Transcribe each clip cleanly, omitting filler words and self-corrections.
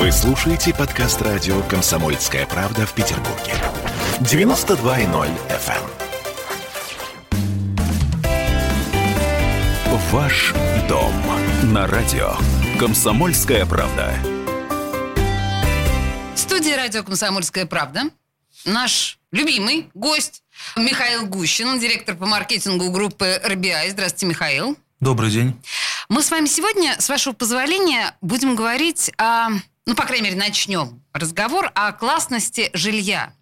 Вы слушаете подкаст радио «Комсомольская правда» в Петербурге. 92.0 FM. Ваш дом на радио «Комсомольская правда». В студии радио «Комсомольская правда» наш любимый гость Михаил Гущин, директор по маркетингу группы RBI. Здравствуйте, Михаил. Добрый день. Мы с вами сегодня, с вашего позволения, будем говорить о, по крайней мере, начнем разговор о классности жилья.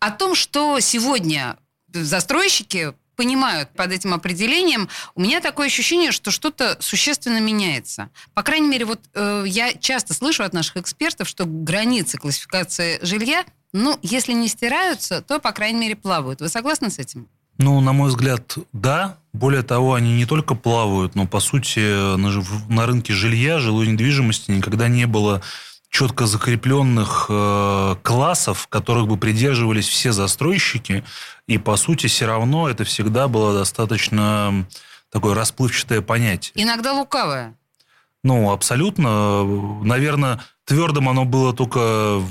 О том, что сегодня застройщики понимают под этим определением. У меня такое ощущение, что что-то существенно меняется. По крайней мере, я часто слышу от наших экспертов, что границы классификации жилья, если не стираются, то, по крайней мере, плавают. Вы согласны с этим? На мой взгляд, да. Более того, они не только плавают, но, по сути, на рынке жилья, жилой недвижимости никогда не было четко закрепленных классов, которых бы придерживались все застройщики. И, по сути, все равно это всегда было достаточно такое расплывчатое понятие. Иногда лукавое. Абсолютно. Наверное, твердым оно было только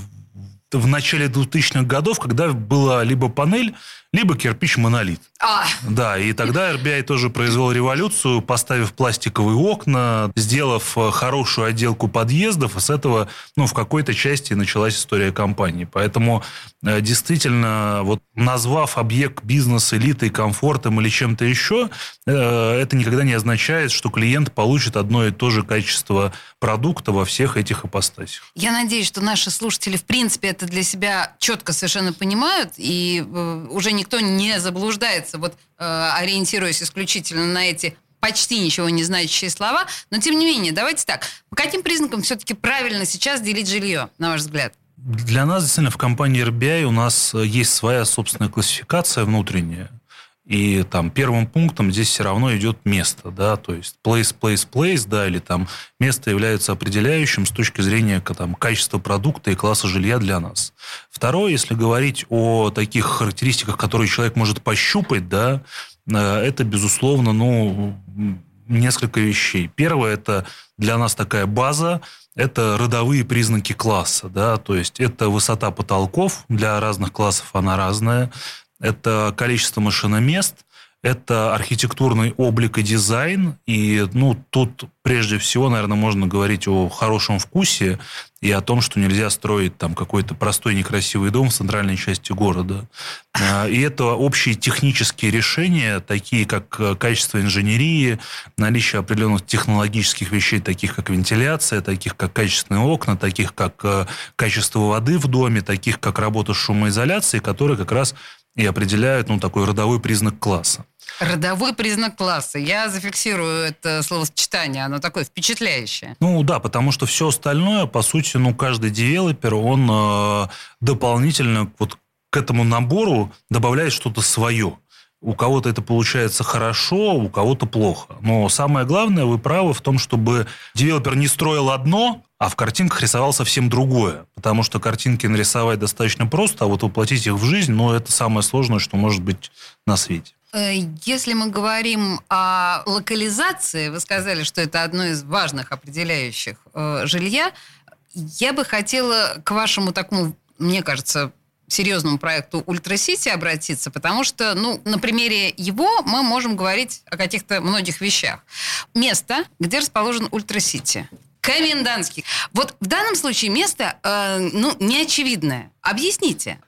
в начале 2000-х годов, когда была либо панель, либо кирпич-монолит. Да, и тогда RBI тоже произвел революцию, поставив пластиковые окна, сделав хорошую отделку подъездов, и с этого, в какой-то части началась история компании. Поэтому, действительно, назвав объект бизнес элитой, комфортом или чем-то еще, это никогда не означает, что клиент получит одно и то же качество продукта во всех этих ипостасях. Я надеюсь, что наши слушатели, в принципе, это для себя четко совершенно понимают, и уже никто не заблуждается, ориентируясь исключительно на эти почти ничего не значащие слова. Но, тем не менее, давайте так. По каким признакам все-таки правильно сейчас делить жилье, на ваш взгляд? Для нас, действительно, в компании RBI у нас есть своя собственная классификация внутренняя. И первым пунктом здесь все равно идет место, да, то есть place, да, или место является определяющим с точки зрения качества продукта и класса жилья для нас. Второе, если говорить о таких характеристиках, которые человек может пощупать, да, это, безусловно, несколько вещей. Первое, это для нас такая база, это родовые признаки класса, да, то есть это высота потолков, для разных классов она разная. Это количество машиномест, это архитектурный облик и дизайн. И тут прежде всего, наверное, можно говорить о хорошем вкусе и о том, что нельзя строить какой-то простой некрасивый дом в центральной части города. И это общие технические решения, такие как качество инженерии, наличие определенных технологических вещей, таких как вентиляция, таких как качественные окна, таких как качество воды в доме, таких как работа с шумоизоляцией, которые как раз и определяют, такой родовой признак класса. Родовой признак класса. Я зафиксирую это словосочетание. Оно такое впечатляющее. Да, потому что все остальное, по сути, каждый девелопер, он дополнительно к этому набору добавляет что-то свое. У кого-то это получается хорошо, у кого-то плохо. Но самое главное, вы правы в том, чтобы девелопер не строил одно, а в картинках рисовал совсем другое. Потому что картинки нарисовать достаточно просто, а воплотить их в жизнь, это самое сложное, что может быть на свете. Если мы говорим о локализации, вы сказали, что это одно из важных определяющих жилья, я бы хотела к вашему такому, мне кажется, серьезному проекту «Ультрасити» обратиться, потому что, на примере его мы можем говорить о каких-то многих вещах. Место, где расположен «Ультрасити». Комендантский. В данном случае место, неочевидное. Объясните.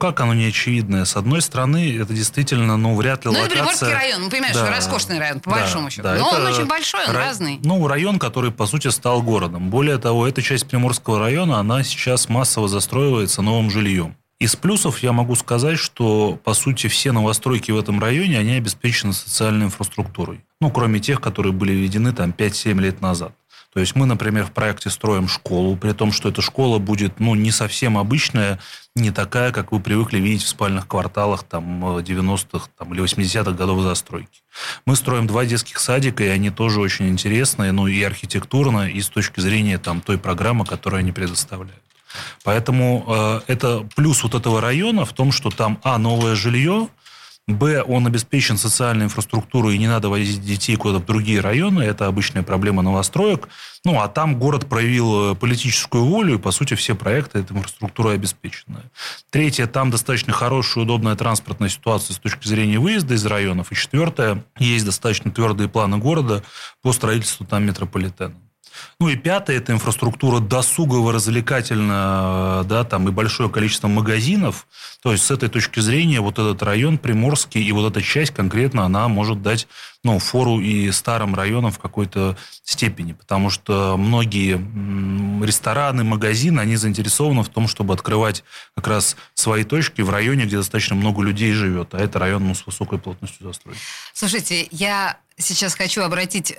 Как оно неочевидное? С одной стороны, это действительно, вряд ли локация... Приморский район, понимаешь, да, что роскошный район, по большому счету. Да, он очень большой, он разный. Район, который, по сути, стал городом. Более того, эта часть Приморского района, она сейчас массово застроивается новым жильем. Из плюсов я могу сказать, что, по сути, все новостройки в этом районе, они обеспечены социальной инфраструктурой. Кроме тех, которые были введены 5-7 лет назад. То есть мы, например, в проекте строим школу, при том, что эта школа будет не совсем обычная, не такая, как вы привыкли видеть в спальных кварталах 90-х или 80-х годов застройки. Мы строим 2 детских садика, и они тоже очень интересные, и архитектурно, и с точки зрения той программы, которую они предоставляют. Поэтому это плюс этого района в том, что новое жилье, Б, он обеспечен социальной инфраструктурой, и не надо возить детей куда-то в другие районы. Это обычная проблема новостроек. Ну, а там город проявил политическую волю, и, по сути, все проекты этой инфраструктуры обеспечены. Третье, там достаточно хорошая, удобная транспортная ситуация с точки зрения выезда из районов. И четвертое, есть достаточно твердые планы города по строительству там метрополитена. Ну и пятое, это инфраструктура развлекательная, да, там и большое количество магазинов. То есть с этой точки зрения вот этот район Приморский и вот эта часть конкретно, она может дать, ну, фору и старым районам в какой-то степени, потому что многие рестораны, магазины, они заинтересованы в том, чтобы открывать как раз свои точки в районе, где достаточно много людей живет, а это район, ну, с высокой плотностью застройки. Слушайте, я сейчас хочу обратить...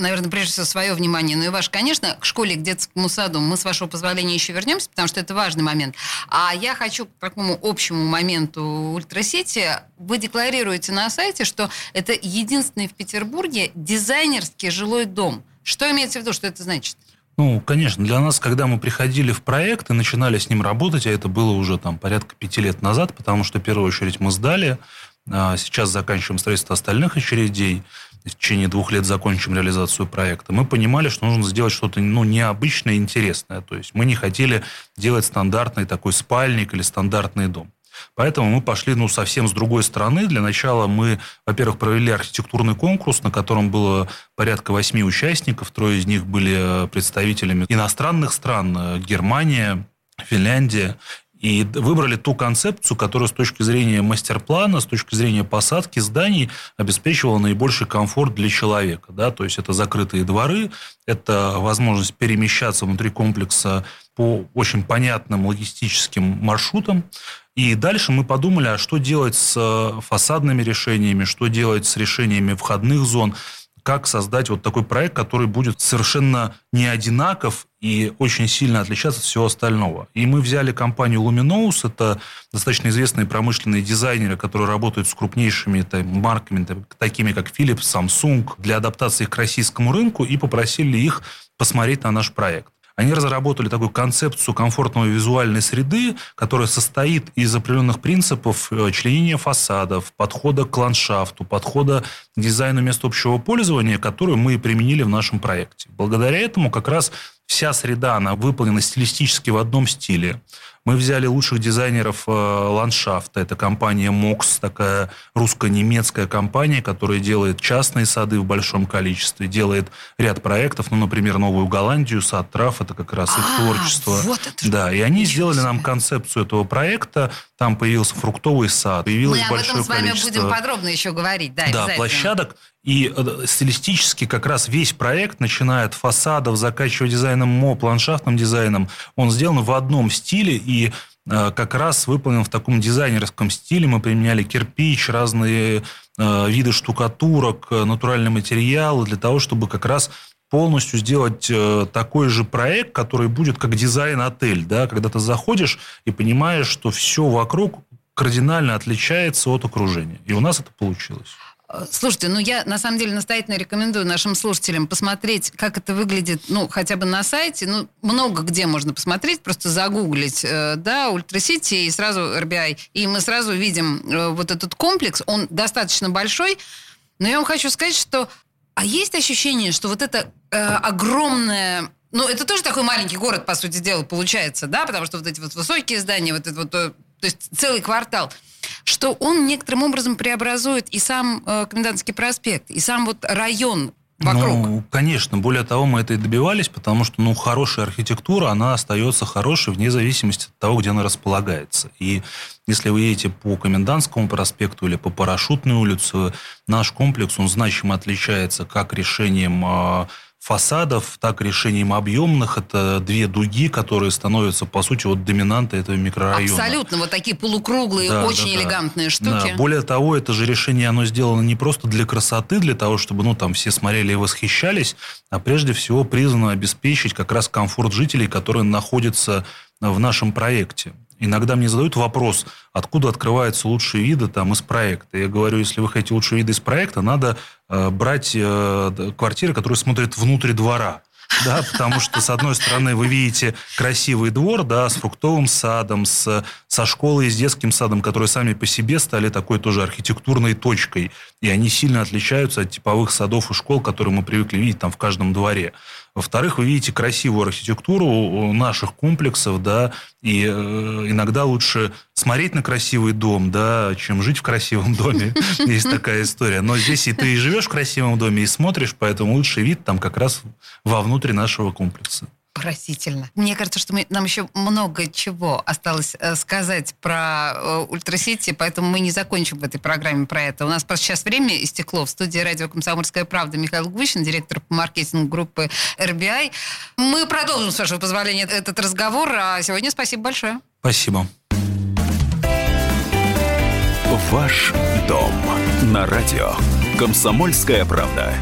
наверное, прежде всего, свое внимание, ну и ваше, конечно, к школе, к детскому саду мы, с вашего позволения, еще вернемся, потому что это важный момент. А я хочу к такому общему моменту Ультрасити. Вы декларируете на сайте, что это единственный в Петербурге дизайнерский жилой дом. Что имеется в виду, что это значит? Ну, конечно, для нас, когда мы приходили в проект и начинали с ним работать, а это было уже там порядка 5 лет назад, потому что, в первую очередь, мы сдали, сейчас заканчиваем строительство остальных очередей, в течение 2 лет закончим реализацию проекта, мы понимали, что нужно сделать что-то, ну, необычное и интересное. То есть мы не хотели делать стандартный такой спальник или стандартный дом. Поэтому мы пошли, ну, совсем с другой стороны. Для начала мы, во-первых, провели архитектурный конкурс, на котором было порядка 8 участников. 3 из них были представителями иностранных стран: Германия, Финляндия. И выбрали ту концепцию, которая с точки зрения мастер-плана, с точки зрения посадки зданий обеспечивала наибольший комфорт для человека. Да? То есть это закрытые дворы, это возможность перемещаться внутри комплекса по очень понятным логистическим маршрутам. И дальше мы подумали, а что делать с фасадными решениями, что делать с решениями входных зон, как создать вот такой проект, который будет совершенно не одинаков и очень сильно отличаться от всего остального. И мы взяли компанию Luminous, это достаточно известные промышленные дизайнеры, которые работают с крупнейшими марками, такими как Philips, Samsung, для адаптации их к российскому рынку, и попросили их посмотреть на наш проект. Они разработали такую концепцию комфортной визуальной среды, которая состоит из определенных принципов членения фасадов, подхода к ландшафту, подхода к дизайну мест общего пользования, которую мы и применили в нашем проекте. Благодаря этому как раз вся среда, она выполнена стилистически в одном стиле. Мы взяли лучших дизайнеров ландшафта. Это компания МОКС, такая русско-немецкая компания, которая делает частные сады в большом количестве, делает ряд проектов, ну, например, Новую Голландию, Сад Траф, это как раз их творчество. Вот это, да, и они сделали нам концепцию этого проекта. Там появился фруктовый сад, появилось большое количество... Мы об этом с вами будем подробно еще говорить, да, обязательно. Да, площадок. И стилистически как раз весь проект, начиная от фасадов, заканчивая дизайном МОП, ландшафтным дизайном, он сделан в одном стиле и как раз выполнен в таком дизайнерском стиле. Мы применяли кирпич, разные виды штукатурок, натуральные материалы для того, чтобы как раз полностью сделать такой же проект, который будет как дизайн-отель. Да? Когда ты заходишь и понимаешь, что все вокруг кардинально отличается от окружения. И у нас это получилось. Слушайте, ну я на самом деле настоятельно рекомендую нашим слушателям посмотреть, как это выглядит, ну, хотя бы на сайте. Ну, много где можно посмотреть, просто загуглить, да, Ультрасити и сразу RBI. И мы сразу видим вот этот комплекс, он достаточно большой. Но я вам хочу сказать, что... А есть ощущение, что вот это огромное... Ну, это тоже такой маленький город, по сути дела, получается, да? Потому что вот эти вот высокие здания, вот это вот... То есть целый квартал... что он некоторым образом преобразует и сам Комендантский проспект, и сам вот район вокруг. Ну, конечно. Более того, мы это и добивались, потому что, ну, хорошая архитектура, она остается хорошей вне зависимости от того, где она располагается. И если вы едете по Комендантскому проспекту или по Парашютной улице, наш комплекс, он значимо отличается как решением... фасадов, так решением объемных. Это 2 дуги, которые становятся, по сути, вот доминантой этого микрорайона. Абсолютно. Вот такие полукруглые, да, очень элегантные штуки. Да. Более того, это же решение, оно сделано не просто для красоты, для того, чтобы, ну, там все смотрели и восхищались, а прежде всего призвано обеспечить как раз комфорт жителей, которые находятся в нашем проекте. Иногда мне задают вопрос, откуда открываются лучшие виды там, из проекта. Я говорю, если вы хотите лучшие виды из проекта, надо брать квартиры, которые смотрят внутрь двора. да, потому что, с одной стороны, вы видите красивый двор, да, с фруктовым садом, со школой и с детским садом, которые сами по себе стали такой тоже архитектурной точкой, и они сильно отличаются от типовых садов и школ, которые мы привыкли видеть там в каждом дворе. Во-вторых, вы видите красивую архитектуру наших комплексов, да, и иногда лучше смотреть на красивый дом, да, чем жить в красивом доме. Есть такая история. Но здесь и ты живешь в красивом доме, и смотришь, поэтому лучший вид там как раз вовнутрь нашего комплекса. Поразительно. Мне кажется, что нам еще много чего осталось сказать про Ультрасити, поэтому мы не закончим в этой программе про это. У нас просто сейчас время истекло. В студии радио «Комсомольская правда» Михаил Гущин, директор по маркетингу группы RBI. Мы продолжим, с вашего позволения, этот разговор. А сегодня спасибо большое. Спасибо. Ваш дом на радио «Комсомольская правда».